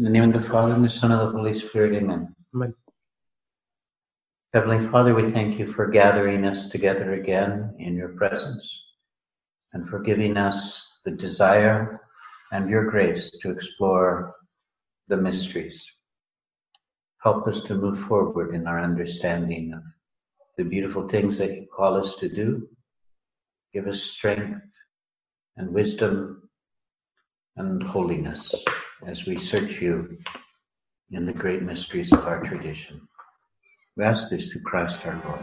In the name of the Father, and the Son, and the Holy Spirit, amen. Amen. Heavenly Father, we thank you for gathering us together again in your presence, and for giving us the desire and your grace to explore the mysteries. Help us to move forward in our understanding of the beautiful things that you call us to do. Give us strength and wisdom and holiness as we search you in the great mysteries of our tradition. We ask this through Christ our Lord.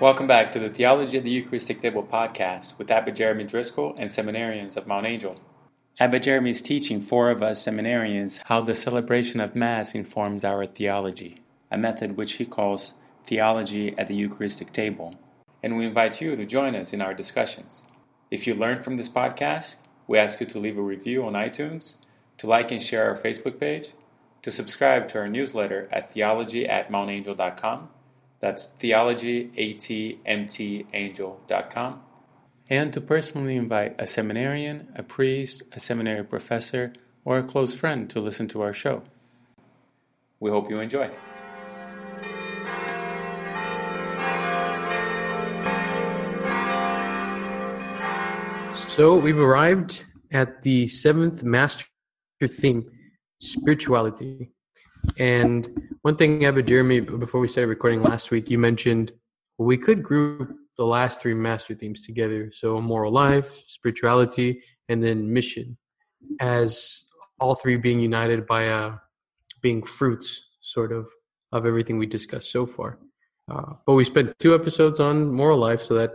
Welcome back to the Theology of the Eucharistic Table podcast with Abba Jeremy Driscoll and seminarians of Mount Angel. Abba Jeremy is teaching four of us seminarians how the celebration of Mass informs our theology, a method which he calls Theology at the Eucharistic Table, and we invite you to join us in our discussions. If you learned from this podcast, we ask you to leave a review on iTunes, to like and share our Facebook page, to subscribe to our newsletter at TheologyAtMtAngel.com. That's TheologyAtMtAngel.com. And to personally invite a seminarian, a priest, a seminary professor, or a close friend to listen to our show. We hope you enjoy. So we've arrived at the seventh master theme, spirituality. And one thing, Abba Jeremy, before we started recording last week, you mentioned we could group the last three master themes together. So a moral life, spirituality, and then mission, as all three being united by being fruits, sort of everything we discussed so far. But we spent two episodes on moral life, so that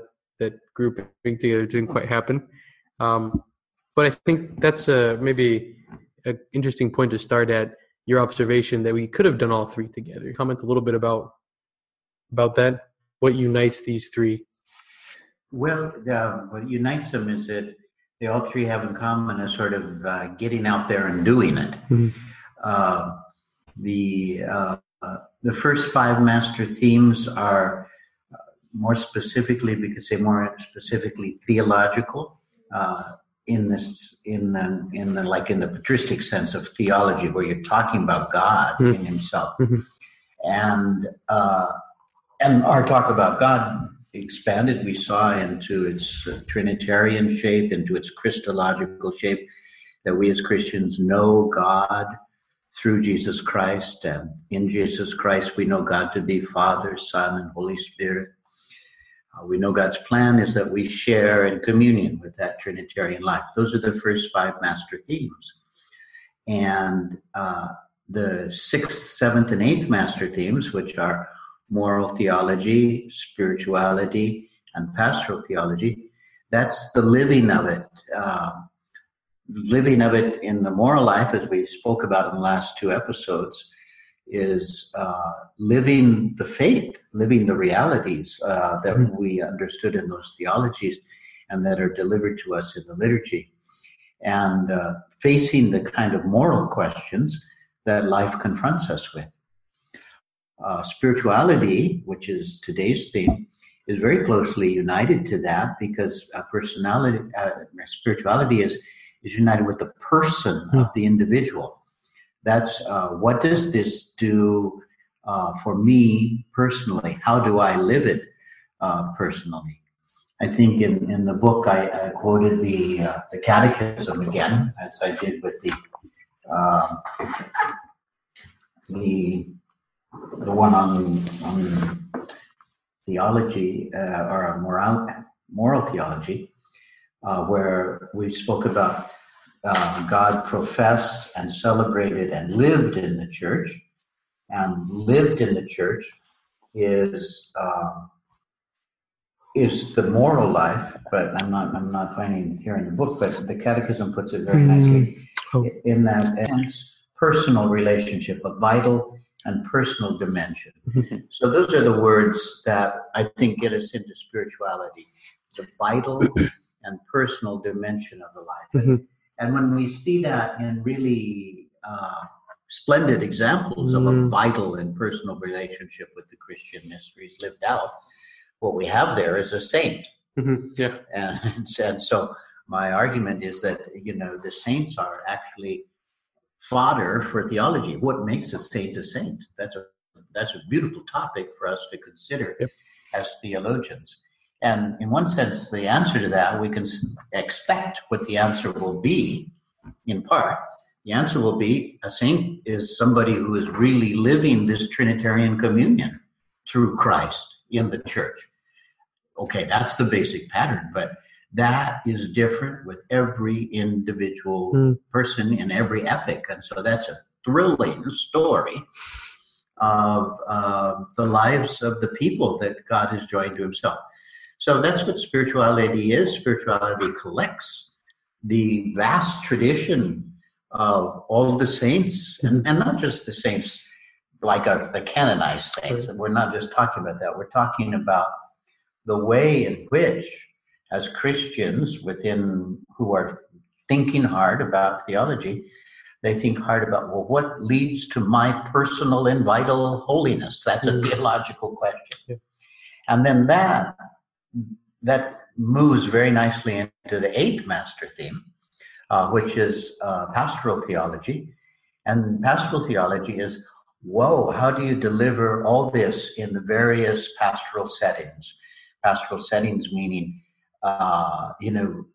grouping together didn't quite happen. But I think that's maybe an interesting point to start at, your observation that we could have done all three together. Comment a little bit about that. What unites these three? Well, what unites them is that they all three have in common a sort of getting out there and doing it. Mm-hmm. The first five master themes are more specifically theological. In the patristic sense of theology, where you're talking about God mm-hmm. in Himself, mm-hmm. and our talk about God expanded. We saw into its Trinitarian shape, into its Christological shape, that we as Christians know God through Jesus Christ, and in Jesus Christ we know God to be Father, Son, and Holy Spirit. We know God's plan is that we share in communion with that Trinitarian life. Those are the first five master themes. And the sixth, seventh, and eighth master themes, which are moral theology, spirituality, and pastoral theology, that's the living of it. Living of it in the moral life, as we spoke about in the last two episodes, is living the faith, living the realities that we understood in those theologies and that are delivered to us in the liturgy, and facing the kind of moral questions that life confronts us with. Spirituality, which is today's theme, is very closely united to that, because spirituality is united with the person of the individual. That's what does this do for me personally? How do I live it personally? I think in the book I quoted the Catechism again, as I did with the one on theology or moral theology, where we spoke about. God professed and celebrated and lived in the church, and lived in the church is the moral life. But I'm not finding it here in the book. But the Catechism puts it very nicely in that sense, personal relationship, a vital and personal dimension. So those are the words that I think get us into spirituality: the vital and personal dimension of the life. Mm-hmm. And when we see that in really splendid examples of a vital and personal relationship with the Christian mysteries lived out, what we have there is a saint. Mm-hmm. Yeah. And so my argument is that, you know, the saints are actually fodder for theology. What makes a saint a saint? That's a beautiful topic for us to consider as theologians. And in one sense, the answer to that, we can expect what the answer will be, in part. The answer will be a saint is somebody who is really living this Trinitarian communion through Christ in the church. Okay, that's the basic pattern, but that is different with every individual person in every epoch. And so that's a thrilling story of the lives of the people that God has joined to himself. So that's what spirituality is. Spirituality collects the vast tradition of all the saints, and not just the saints, like the canonized saints. And we're not just talking about that. We're talking about the way in which, as Christians who are thinking hard about theology, they think hard about, well, what leads to my personal and vital holiness? That's a theological question. Yeah. And then that moves very nicely into the eighth master theme, which is pastoral theology. And pastoral theology is, how do you deliver all this in the various pastoral settings? Pastoral settings meaning, to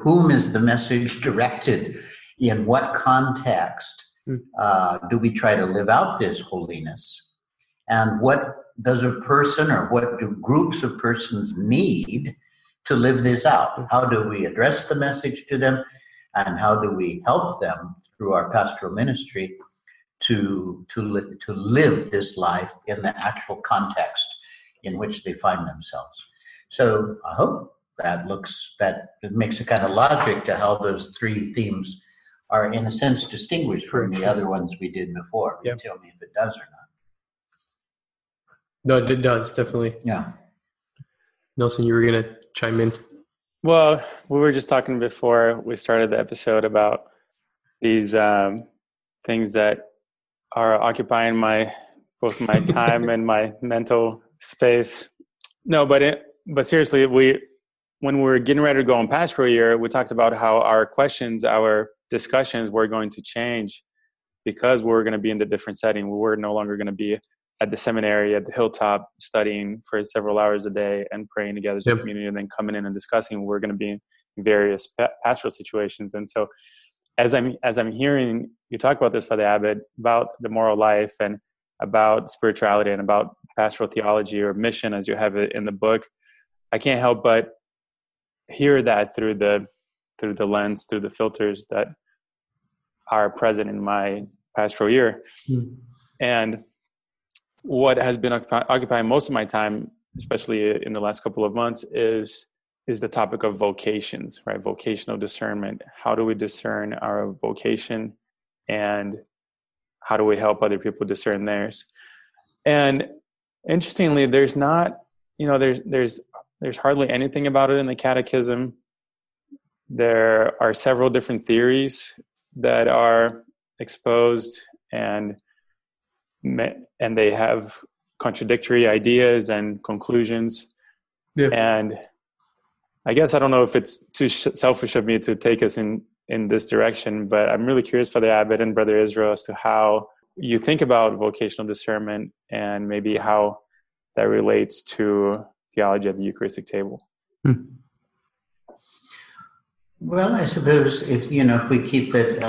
whom is the message directed? In what context do we try to live out this holiness? And what does a person or what do groups of persons need to live this out? How do we address the message to them? And how do we help them through our pastoral ministry to live this life in the actual context in which they find themselves? So I hope that makes a kind of logic to how those three themes are, in a sense, distinguished from the other ones we did before. Yep. Tell me if it does or not. No, it does, definitely. Yeah. Nelson, you were going to chime in. Well, we were just talking before we started the episode about these things that are occupying both my time and my mental space. No, but seriously, when we were getting ready to go on pastoral year, we talked about how our discussions were going to change because we were going to be in the different setting. We were no longer going to be at the seminary at the hilltop studying for several hours a day and praying together as a community and then coming in and discussing. We're going to be in various pastoral situations. And so as I'm hearing you talk about this, Father Abbott, about the moral life and about spirituality and about pastoral theology or mission as you have it in the book, I can't help but hear that through the lens, through the filters that are present in my pastoral year. And what has been occupying most of my time, especially in the last couple of months, is the topic of vocations, right? Vocational discernment. How do we discern our vocation, and how do we help other people discern theirs? And interestingly, there's hardly anything about it in the catechism. There are several different theories that are exposed, and they have contradictory ideas and conclusions. Yeah. And I guess I don't know if it's too selfish of me to take us in this direction, but I'm really curious, Father Abbott and Brother Israel, as to how you think about vocational discernment and maybe how that relates to theology at the Eucharistic table. Well, I suppose if we keep it,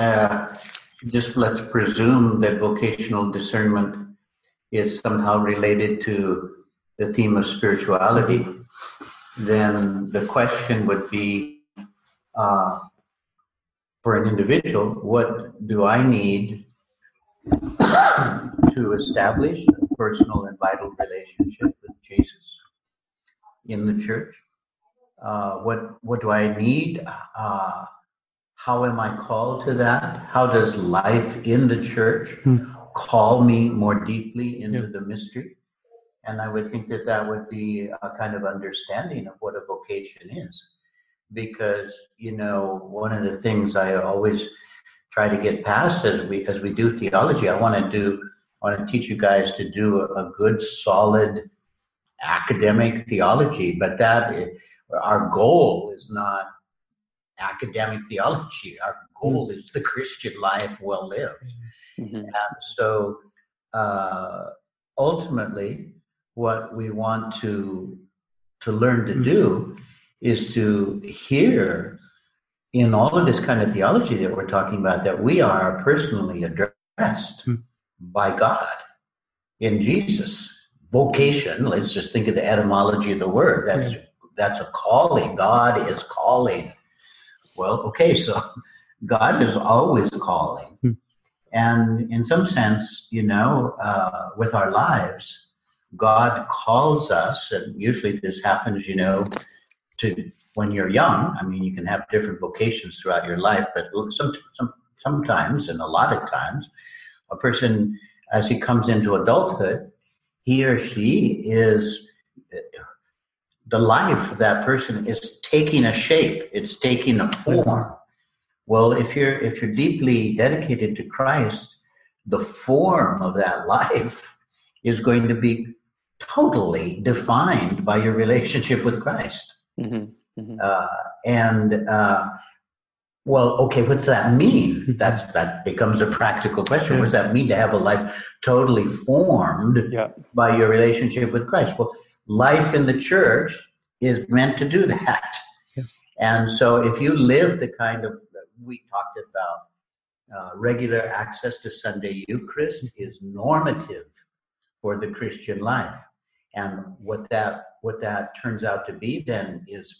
just let's presume that vocational discernment is somehow related to the theme of spirituality, then the question would be, for an individual, what do I need to establish a personal and vital relationship with Jesus in the church? What do I need? How am I called to that? How does life in the church call me more deeply into the mystery? And I would think that would be a kind of understanding of what a vocation is. Because, one of the things I always try to get past as we do theology, I want to teach you guys to do a good, solid academic theology, but that our goal is not academic theology. Our goal is the Christian life well lived. Mm-hmm. And so ultimately what we want to learn to do is to hear in all of this kind of theology that we're talking about, that we are personally addressed by God in Jesus. Vocation, let's just think of the etymology of the word. That's a calling. God is calling. Well, okay, so God is always calling. And in some sense, with our lives, God calls us, and usually this happens, to when you're young. I mean, you can have different vocations throughout your life, but sometimes, and a lot of times, a person, as he comes into adulthood, he or she is, the life of that person is taking a shape. It's taking a form. Well, if you're deeply dedicated to Christ, the form of that life is going to be totally defined by your relationship with Christ. Mm-hmm. Mm-hmm. What's that mean? That becomes a practical question. Mm-hmm. What does that mean to have a life totally formed by your relationship with Christ? Well, life in the church is meant to do that. Yeah. And so if you live the kind of, we talked about regular access to Sunday Eucharist is normative for the Christian life. And what that turns out to be then is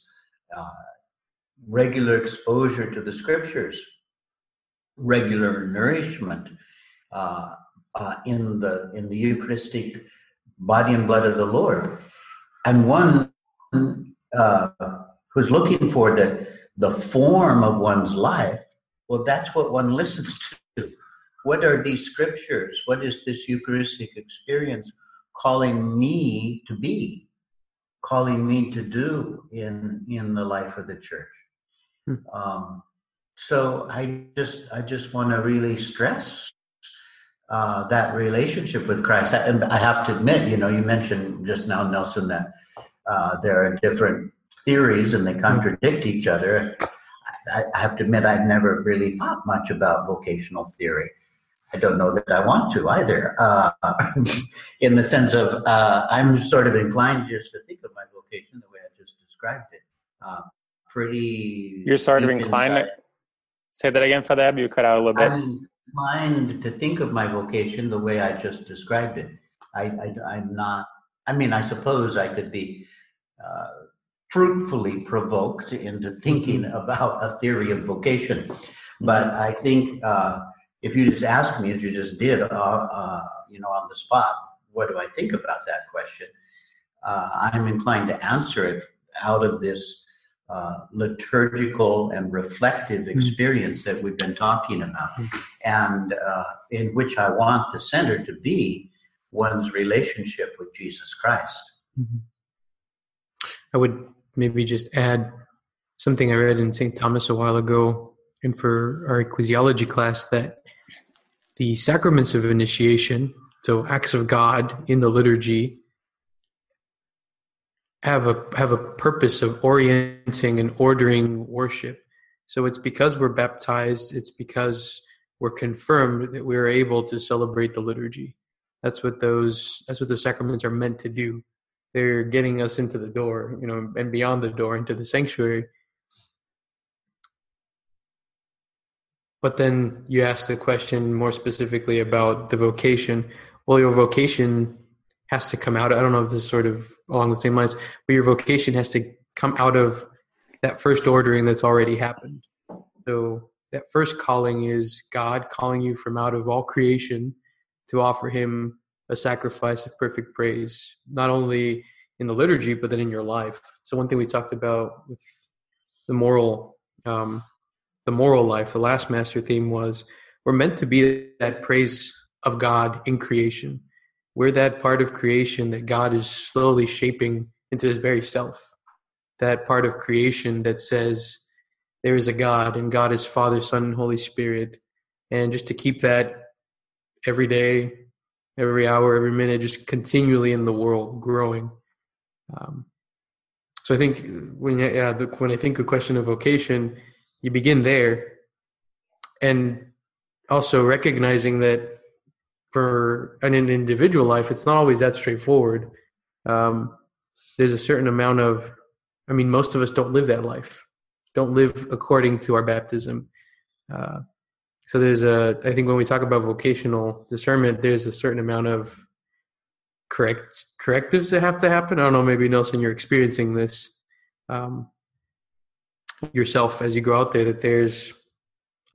regular exposure to the scriptures, regular nourishment in the Eucharistic body and blood of the Lord. And one who's looking for the form of one's life, well, that's what one listens to. What are these scriptures? What is this Eucharistic experience calling me to be, calling me to do in the life of the church? So I just want to really stress that relationship with Christ. And I have to admit, you mentioned just now, Nelson, that there are different theories and they contradict each other. I have to admit, I've never really thought much about vocational theory. I don't know that I want to either, in the sense of I'm sort of inclined just to think of my vocation the way I just described it. You're sort of inclined inside. Say that again, Father Abba, you cut out a little bit. I'm inclined to think of my vocation the way I just described it. I'm not. I mean, I suppose I could be fruitfully provoked into thinking about a theory of vocation, but I think. If you just ask me, as you just did, on the spot, what do I think about that question? I'm inclined to answer it out of this liturgical and reflective experience that we've been talking about, and in which I want the center to be one's relationship with Jesus Christ. Mm-hmm. I would maybe just add something I read in St. Thomas a while ago, and for our ecclesiology class, that the sacraments of initiation, so acts of God in the liturgy, have a purpose of orienting and ordering worship. So it's because we're baptized, it's because we're confirmed that we are able to celebrate the liturgy. That's what those sacraments are meant to do. They're getting us into the door, and beyond the door into the sanctuary. But then you ask the question more specifically about the vocation. Well, your vocation has to come out. I don't know if this is sort of along the same lines, but your vocation has to come out of that first ordering that's already happened. So that first calling is God calling you from out of all creation to offer him a sacrifice of perfect praise, not only in the liturgy, but then in your life. So one thing we talked about with the moral life, the last master theme was, we're meant to be that praise of God in creation. We're that part of creation that God is slowly shaping into his very self. That part of creation that says there is a God, and God is Father, Son, and Holy Spirit. And just to keep that every day, every hour, every minute, just continually in the world growing. So I think when I think of question of vocation, you begin there, and also recognizing that for an individual life, it's not always that straightforward. There's a certain amount of, most of us don't live that life, don't live according to our baptism. So there's I think when we talk about vocational discernment, there's a certain amount of correctives that have to happen. I don't know, maybe Nelson, you're experiencing this yourself as you go out there, that there's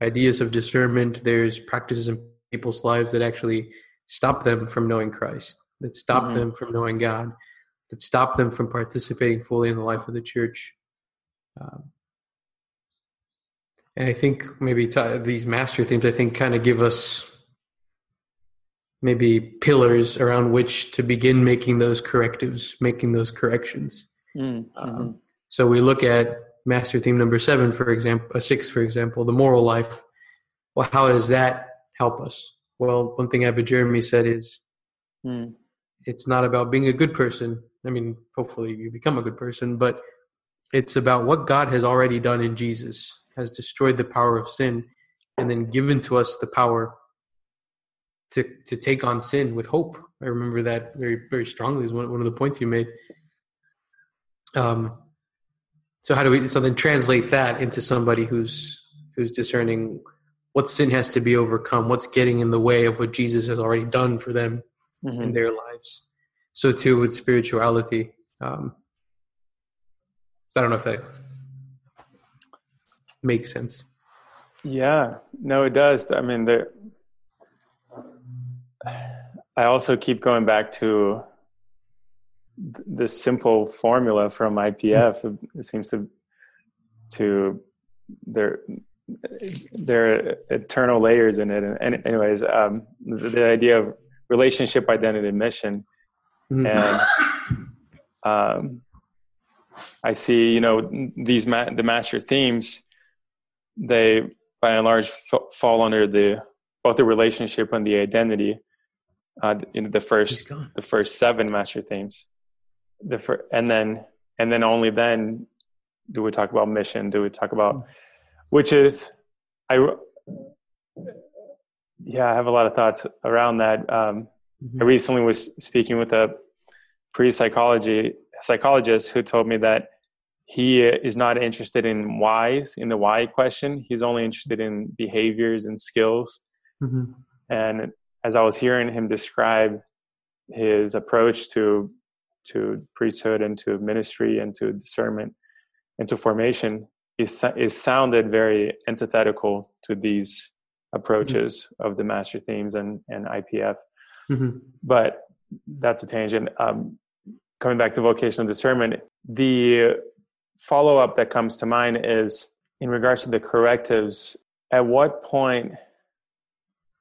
ideas of discernment, there's practices in people's lives that actually stop them from knowing Christ, that stop them from knowing God, that stop them from participating fully in the life of the church. And I think maybe these master themes, I think, kind of give us maybe pillars around which to begin making those correctives, making those corrections. So we look at master theme number 7, for example, 6, for example, the moral life. Well, how does that help us? Well, one thing Abba Jeremy said is it's not about being a good person. Hopefully you become a good person, but it's about what God has already done in Jesus, has destroyed the power of sin and then given to us the power to take on sin with hope. I remember that very, very strongly is one of the points you made. So how do we then translate that into somebody who's discerning what sin has to be overcome, what's getting in the way of what Jesus has already done for them in their lives? So too with spirituality. I don't know if that makes sense. Yeah, no, it does. I also keep going back to the simple formula from IPF. It seems to there are eternal layers in it. And anyways, the idea of relationship, identity, mission, and I see these the master themes. They, by and large, fall under both the relationship and the identity. The first 7 master themes. And then only then do we talk about mission. Do we talk about, which is, I have a lot of thoughts around that. I recently was speaking with a psychologist who told me that he is not interested in whys, in the why question. He's only interested in behaviors and skills. And as I was hearing him describe his approach to priesthood and to ministry and to discernment and to formation, it sounded very antithetical to these approaches of the master themes and IPF. But that's a tangent. Coming back to vocational discernment, the follow-up that comes to mind is in regards to the correctives. At what point,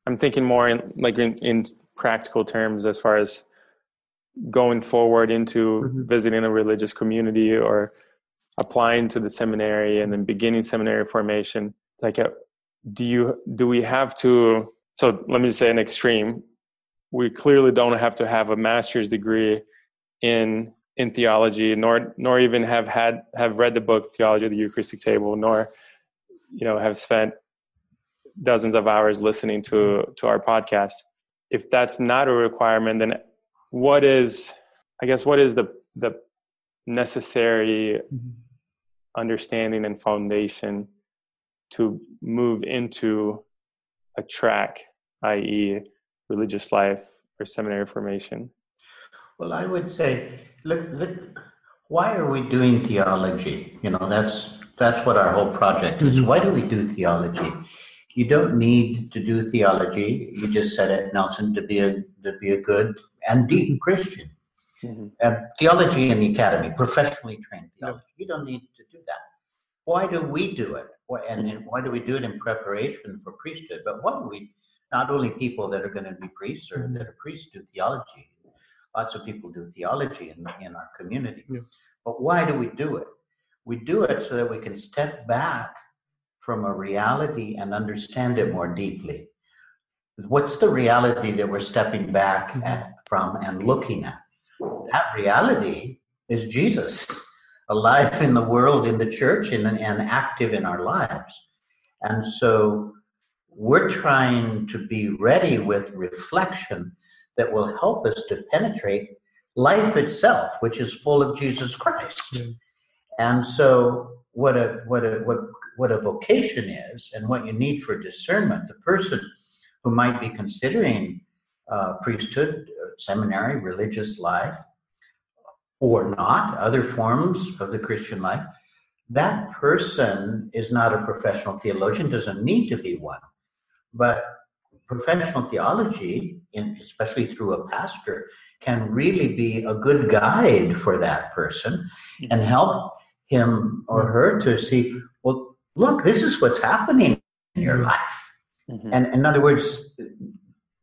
I'm thinking more in practical terms as far as going forward into visiting a religious community or applying to the seminary and then beginning seminary formation. It's like, do we have to, so let me say an extreme. We clearly don't have to have a master's degree in theology, nor even have read the book Theology of the Eucharistic Table, nor have spent dozens of hours listening to our podcast. If that's not a requirement, then what is the necessary understanding and foundation to move into a track, i.e. religious life or seminary formation? Well, I would say, look, why are we doing theology? That's what our whole project is. Why do we do theology? You don't need to do theology. You just said it, Nelson, to be a good and deep Christian. Theology in the academy, professionally trained theology. You don't need to do that. Why do we do it? And why do we do it in preparation for priesthood? But why do we? Not only people that are going to be priests or that are priests do theology. Lots of people do theology in our community. But why do we do it? We do it so that we can step back from a reality and understand it more deeply. What's the reality that we're stepping back from and looking at? That reality is Jesus, alive in the world, in the church, and active in our lives. And so we're trying to be ready with reflection that will help us to penetrate life itself, which is full of Jesus Christ. Mm. And so what a vocation is, and what you need for discernment, the person who might be considering priesthood, seminary, religious life, or not, other forms of the Christian life, that person is not a professional theologian, doesn't need to be one. But professional theology, especially through a pastor, can really be a good guide for that person and help him or her to see, well, look, this is what's happening in your life. Mm-hmm. And in other words,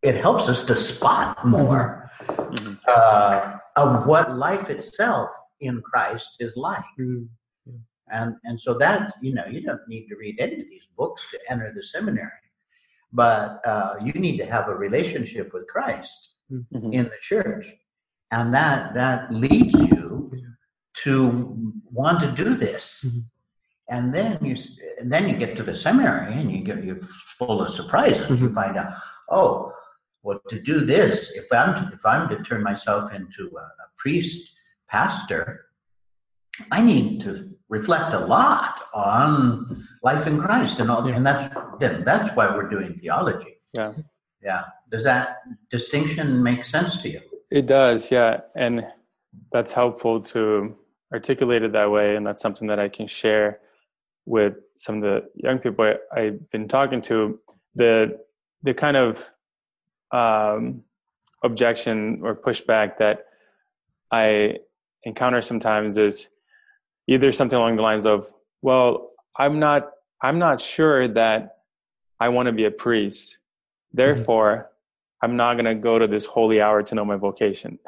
it helps us to spot more mm-hmm. Of what life itself in Christ is like. Mm-hmm. And so that, you don't need to read any of these books to enter the seminary. But you need to have a relationship with Christ mm-hmm. in the church. And that leads you to want to do this. Mm-hmm. And then you get to the seminary and you're full of surprises. Mm-hmm. You find out, to do this, if I'm to turn myself into a priest, pastor, I need to reflect a lot on life in Christ and all, yeah. And that's why we're doing theology. Yeah, yeah. Does that distinction make sense to you? It does, yeah, and that's helpful to articulate it that way, and that's something that I can share with some of the young people I've been talking to. The kind of objection or pushback that I encounter sometimes is either something along the lines of, well, I'm not sure that I want to be a priest. Therefore, mm-hmm. I'm not going to go to this holy hour to know my vocation.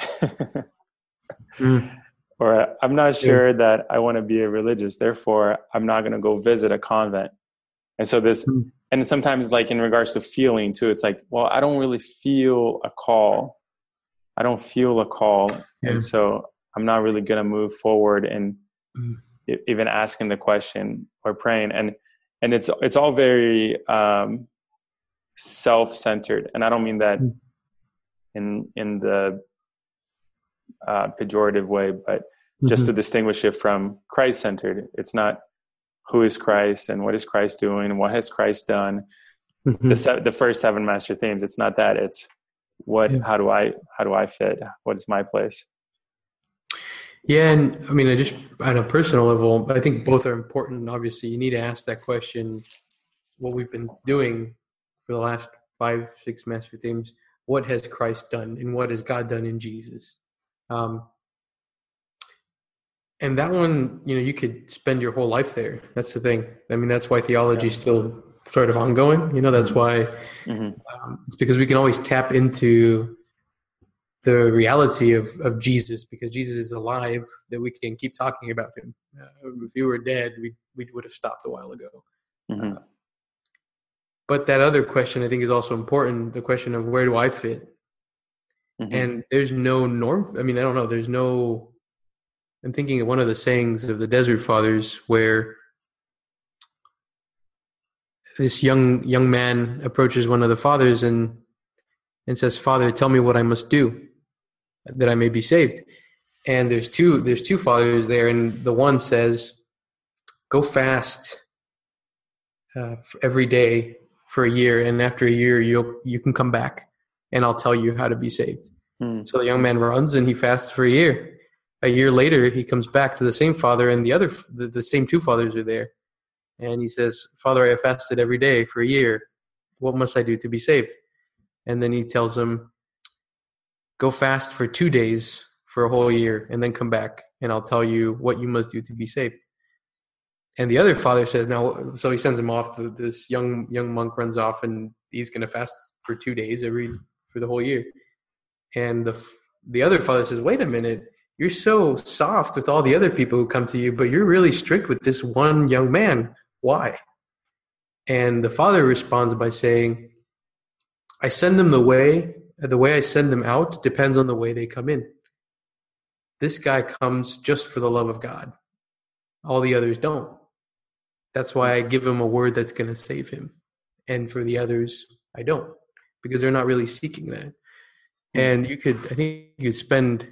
mm. Or I'm not sure that I want to be a religious. Therefore, I'm not going to go visit a convent. And so this, mm-hmm. and sometimes like in regards to feeling too, it's like, well, I don't really feel a call. Yeah. And so I'm not really going to move forward and even asking the question or praying, and it's all very self-centered, and I don't mean that in the pejorative way, but just to distinguish it from Christ-centered. It's not who is Christ and what is Christ doing and what has Christ done. Mm-hmm. The first seven master themes. It's not that. It's how do I fit? What is my place? Yeah, and I mean, on a personal level, I think both are important. Obviously, you need to ask that question, what we've been doing for the last 5-6 master themes, what has Christ done and what has God done in Jesus? And that one, you could spend your whole life there. That's the thing. I mean, that's why theology is still sort of ongoing. That's why it's because we can always tap into the reality of Jesus, because Jesus is alive, that we can keep talking about him. If he were dead, we would have stopped a while ago. Mm-hmm. But that other question, I think, is also important, the question of where do I fit? Mm-hmm. And there's no norm. I mean, I don't know. I'm thinking of one of the sayings of the Desert Fathers where this young man approaches one of the fathers and says, "Father, tell me what I must do that I may be saved." And there's two fathers there, and the one says, "Go fast every day for a year, and after a year you can come back, and I'll tell you how to be saved." Mm. So the young man runs and he fasts for a year. A year later, he comes back to the same father, and the same two fathers are there, and he says, "Father, I have fasted every day for a year. What must I do to be saved?" And then he tells him, "Go fast for 2 days for a whole year, and then come back, and I'll tell you what you must do to be saved." And the other father says, "No." So he sends him off. This young monk runs off, and he's going to fast for 2 days for the whole year. And the other father says, "Wait a minute! You're so soft with all the other people who come to you, but you're really strict with this one young man. Why?" And the father responds by saying, "I send them the way I send them out depends on the way they come in." This guy comes just for the love of God. All the others don't. That's why I give him a word that's going to save him. And for the others, I don't, because they're not really seeking that. And I think you could spend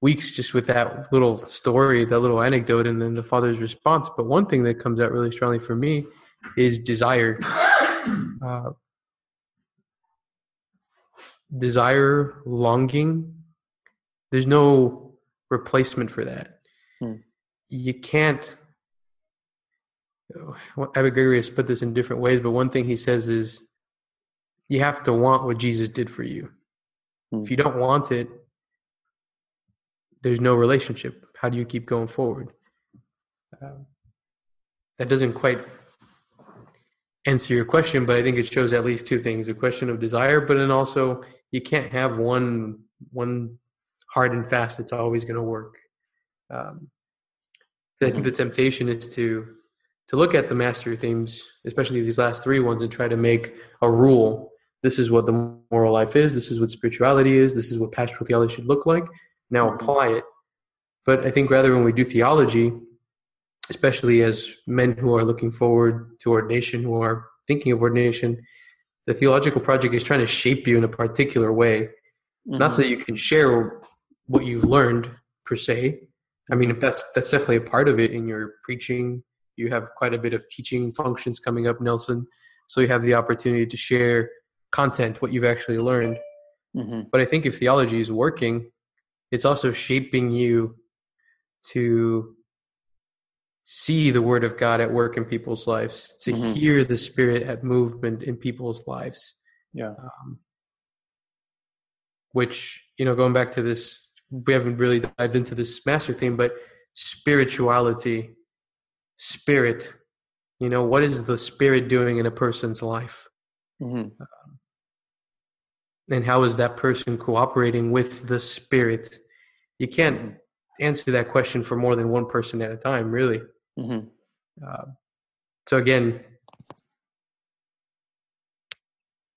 weeks just with that little story, that little anecdote, and then the Father's response. But one thing that comes out really strongly for me is desire. Desire, longing. There's no replacement for that. You can't. Abba Gregory has put this in different ways, but one thing he says is you have to want what Jesus did for you. If you don't want it, there's no relationship. How do you keep going forward? That doesn't quite answer your question, but I think it shows at least two things: a question of desire, but then also you can't have one hard and fast that's always going to work. I think the temptation is to look at the master themes, especially these last three ones, and try to make a rule. This is what the moral life is. This is what spirituality is. This is what pastoral theology should look like. Now apply it. But I think rather when we do theology, especially as men who are looking forward to ordination, who are thinking of ordination, the theological project is trying to shape you in a particular way. Not so that you can share what you've learned per se. I mean, if that's definitely a part of it in your preaching. You have quite a bit of teaching functions coming up, Nelson. So you have the opportunity to share content, what you've actually learned. But I think if theology is working, it's also shaping you to see the Word of God at work in people's lives, to hear the Spirit at movement in people's lives. Which, going back to this, we haven't really dived into this master theme, but spirituality, Spirit, what is the Spirit doing in a person's life? And how is that person cooperating with the Spirit? You can't answer that question for more than one person at a time, really. So again,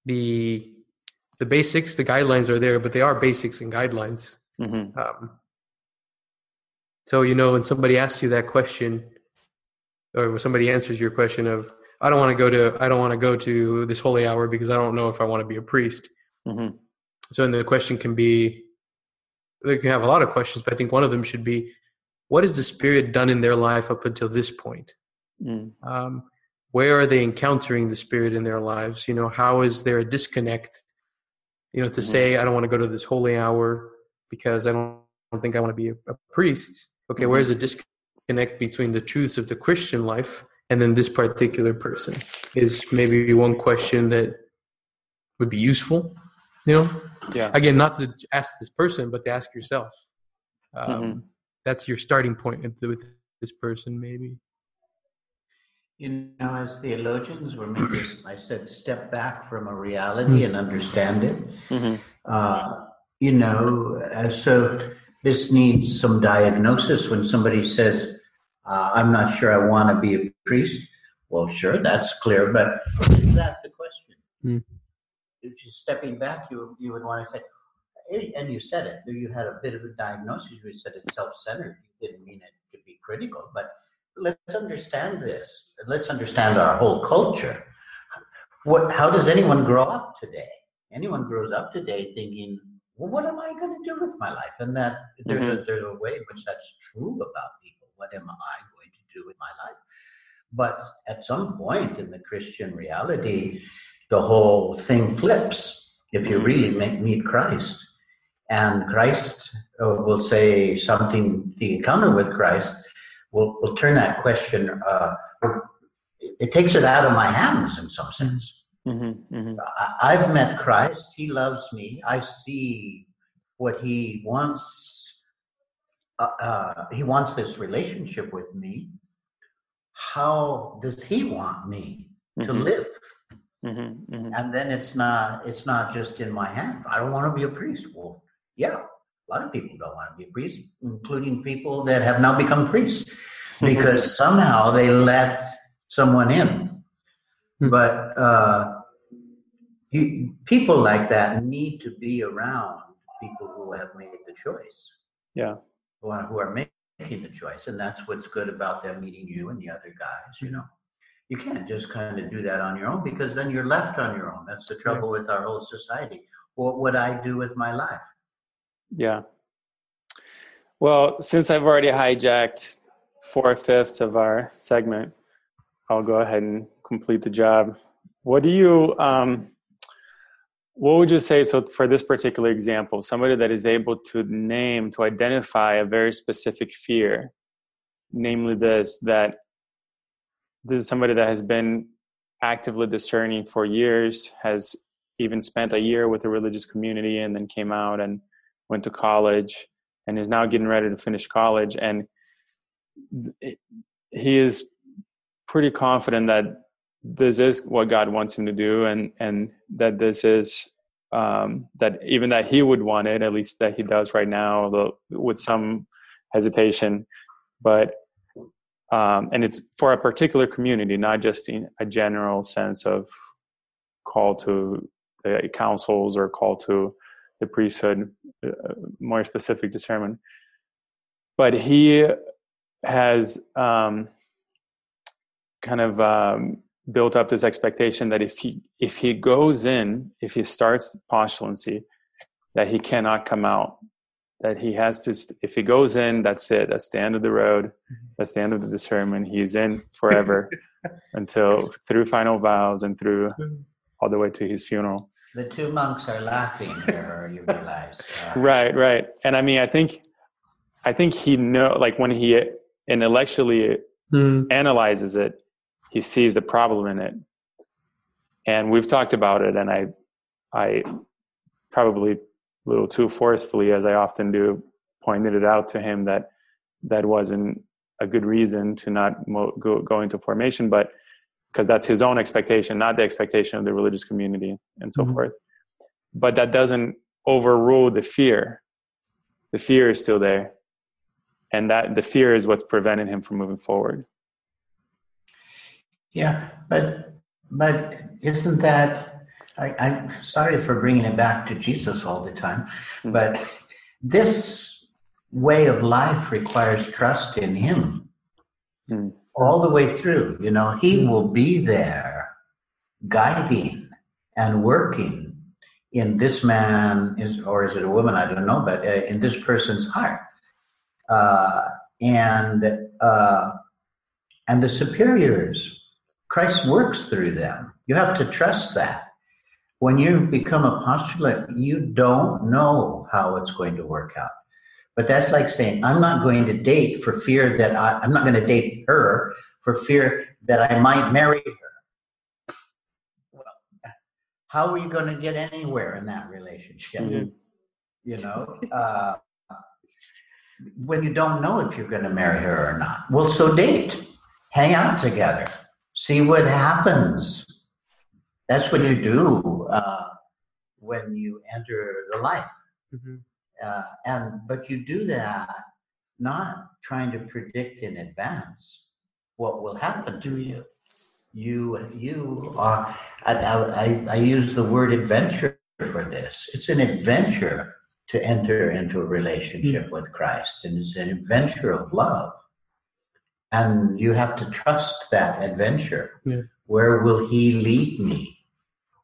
the basics, the guidelines are there, but they are basics and guidelines. So, when somebody asks you that question, or when somebody answers your question of, I don't want to go to this holy hour because I don't know if I want to be a priest. So then the question can be, they can have a lot of questions, but I think one of them should be, what has the Spirit done in their life up until this point? Where are they encountering the Spirit in their lives? How is there a disconnect? To say, I don't want to go to this holy hour because I don't think I want to be a priest. Okay, where's the disconnect between the truths of the Christian life and then this particular person? Is maybe one question that would be useful, Again, not to ask this person, but to ask yourself. That's your starting point with this person, maybe. As theologians, we're made this, I said, step back from a reality and understand it. So this needs some diagnosis. When somebody says, I'm not sure I want to be a priest. Well, sure, that's clear, but is that the question? If you're stepping back, you would want to say, and you said it, you had a bit of a diagnosis, you said it's self-centered, you didn't mean it to be critical, but let's understand this. Let's understand our whole culture. How does anyone grow up today? Anyone grows up today thinking, well, what am I going to do with my life? And that there's a way in which that's true about people. What am I going to do with my life? But at some point in the Christian reality, the whole thing flips if you really meet Christ. And Christ will say something, the encounter with Christ will turn that question, it takes it out of my hands in some sense. I've met Christ, he loves me, I see what he wants. He wants this relationship with me. How does he want me to live? And then it's not just in my hand. I don't want to be a priest. Well, yeah, a lot of people don't want to be a priest, including people that have now become priests because somehow they let someone in. But people like that need to be around people who have made the choice. Yeah, who are making the choice, and that's what's good about them meeting you and the other guys, you know. You can't just kind of do that on your own, because then you're left on your own. That's the trouble with our whole society. What would I do with my life? Yeah. Well, since I've already hijacked 4/5 of our segment, I'll go ahead and complete the job. What do you, what would you say, so for this particular example, somebody that is able to name, to identify a very specific fear, namely this, that this is somebody that has been actively discerning for years, has even spent a year with a religious community and then came out and went to college and is now getting ready to finish college. And he is pretty confident that this is what God wants him to do, and that this is, that even that he would want it, at least that he does right now, although with some hesitation, but, and it's for a particular community, not just in a general sense of call to the councils or call to the priesthood, more specific discernment. But he has built up this expectation that if he goes in, if he starts postulancy, that he cannot come out, that he has to, if he goes in, that's it, that's the end of the road, that's the end of the discernment, he's in forever until through final vows and through all the way to his funeral. The two monks are laughing here, you realize. Right. And I mean, I think he know, like when he intellectually analyzes it, he sees the problem in it. And we've talked about it, and I probably a little too forcefully, as I often do, pointed it out to him that wasn't a good reason to not go into formation, but because that's his own expectation, not the expectation of the religious community and so forth. But that doesn't overrule the fear. The fear is still there. And that the fear is what's preventing him from moving forward. Yeah, but isn't that, I'm sorry for bringing it back to Jesus all the time, but this way of life requires trust in him. All the way through, you know, he will be there guiding and working in this man, or is it a woman, I don't know, but in this person's heart. And the superiors, Christ works through them. You have to trust that. When you become a postulate, you don't know how it's going to work out. But that's like saying, I'm not going to date for fear that I'm not going to date her for fear that I might marry her. Well, how are you going to get anywhere in that relationship? You know, when you don't know if you're going to marry her or not. Well, so date, hang out together, see what happens. That's what you do when you enter the life. But you do that not trying to predict in advance what will happen to you. You are. I use the word adventure for this. It's an adventure to enter into a relationship with Christ, and it's an adventure of love. And you have to trust that adventure. Yeah. Where will he lead me?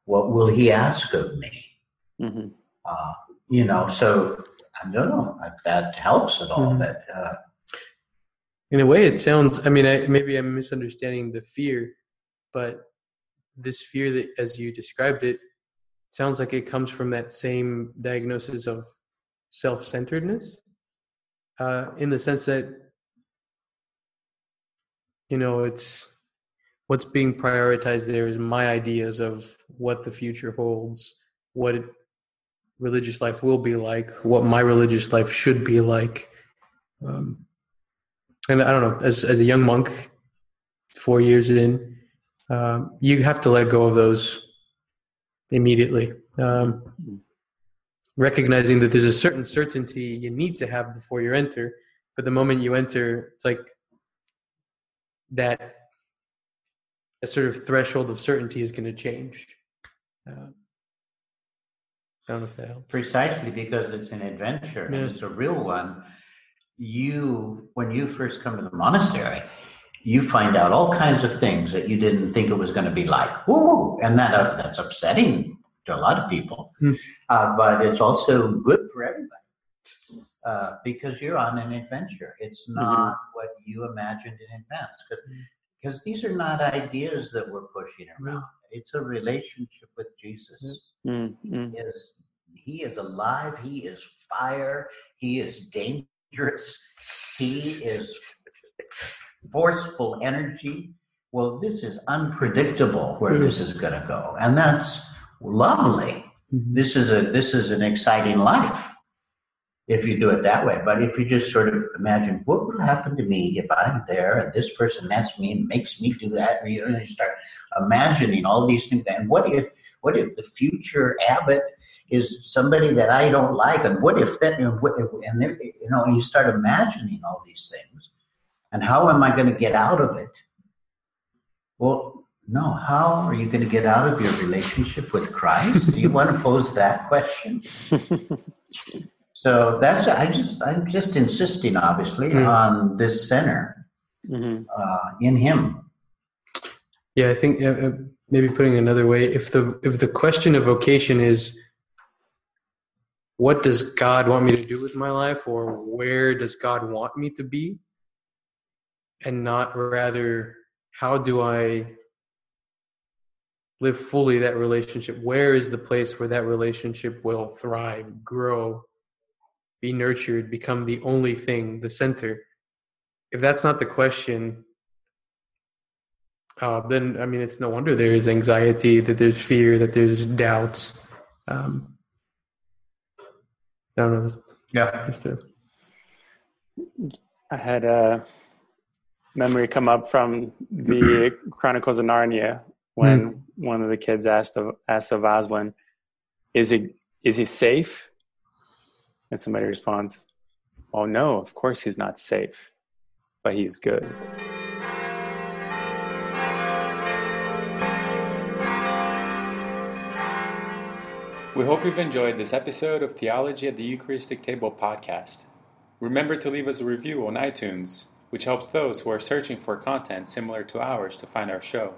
What will he ask of me? You know, so I don't know if that helps at all. But in a way, it sounds, I mean, maybe I'm misunderstanding the fear, but this fear that, as you described it, sounds like it comes from that same diagnosis of self-centeredness, in the sense that, you know, it's what's being prioritized there is my ideas of what the future holds, what religious life will be like, what my religious life should be like. And I don't know, as a young monk, 4 years in, you have to let go of those immediately. Recognizing that there's a certain certainty you need to have before you enter, but the moment you enter, it's like that a sort of threshold of certainty is going to change. Precisely because it's an adventure and it's a real one. you, when you first come to the monastery, you find out all kinds of things that you didn't think it was going to be like. Ooh, and that's upsetting to a lot of people, but it's also good for everybody because you're on an adventure. It's not what you imagined in advance, because these are not ideas that we're pushing around. It's a relationship with Jesus. He is alive. He is fire. He is dangerous. He is forceful energy. Well, this is unpredictable where this is going to go, and that's lovely. This is an exciting life if you do it that way. But if you just sort of imagine what will happen to me if I'm there and this person that's me and makes me do that, and you start imagining all these things. And what if the future abbot is somebody that I don't like? And what if that? And then, you know, you start imagining all these things. And how am I going to get out of it? Well, no, how are you going to get out of your relationship with Christ? Do you want to pose that question? So that's, I'm just insisting, obviously, on this center in Him. Yeah, I think maybe putting it another way, if the question of vocation is, what does God want me to do with my life, or where does God want me to be? And not rather, how do I live fully that relationship? Where is the place where that relationship will thrive, grow, be nurtured, become the only thing, the center? If that's not the question, then, I mean, it's no wonder there is anxiety, that there's fear, that there's doubts. I don't know. Yeah. I had a memory come up from the Chronicles of Narnia when one of the kids asked of Aslan, is he safe? And somebody responds, "Oh no, of course he's not safe, but he's good." We hope you've enjoyed this episode of Theology at the Eucharistic Table podcast. Remember to leave us a review on iTunes, which helps those who are searching for content similar to ours to find our show,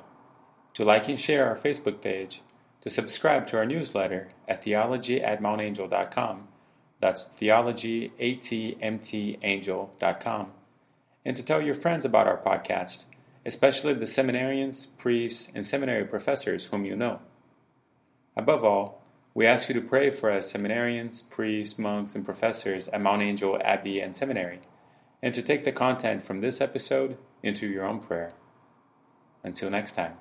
to like and share our Facebook page, to subscribe to our newsletter at TheologyAtMtAngel.com, that's TheologyAtMtAngel.com, and to tell your friends about our podcast, especially the seminarians, priests, and seminary professors whom you know. Above all, we ask you to pray for us seminarians, priests, monks, and professors at Mount Angel Abbey and Seminary, and to take the content from this episode into your own prayer. Until next time.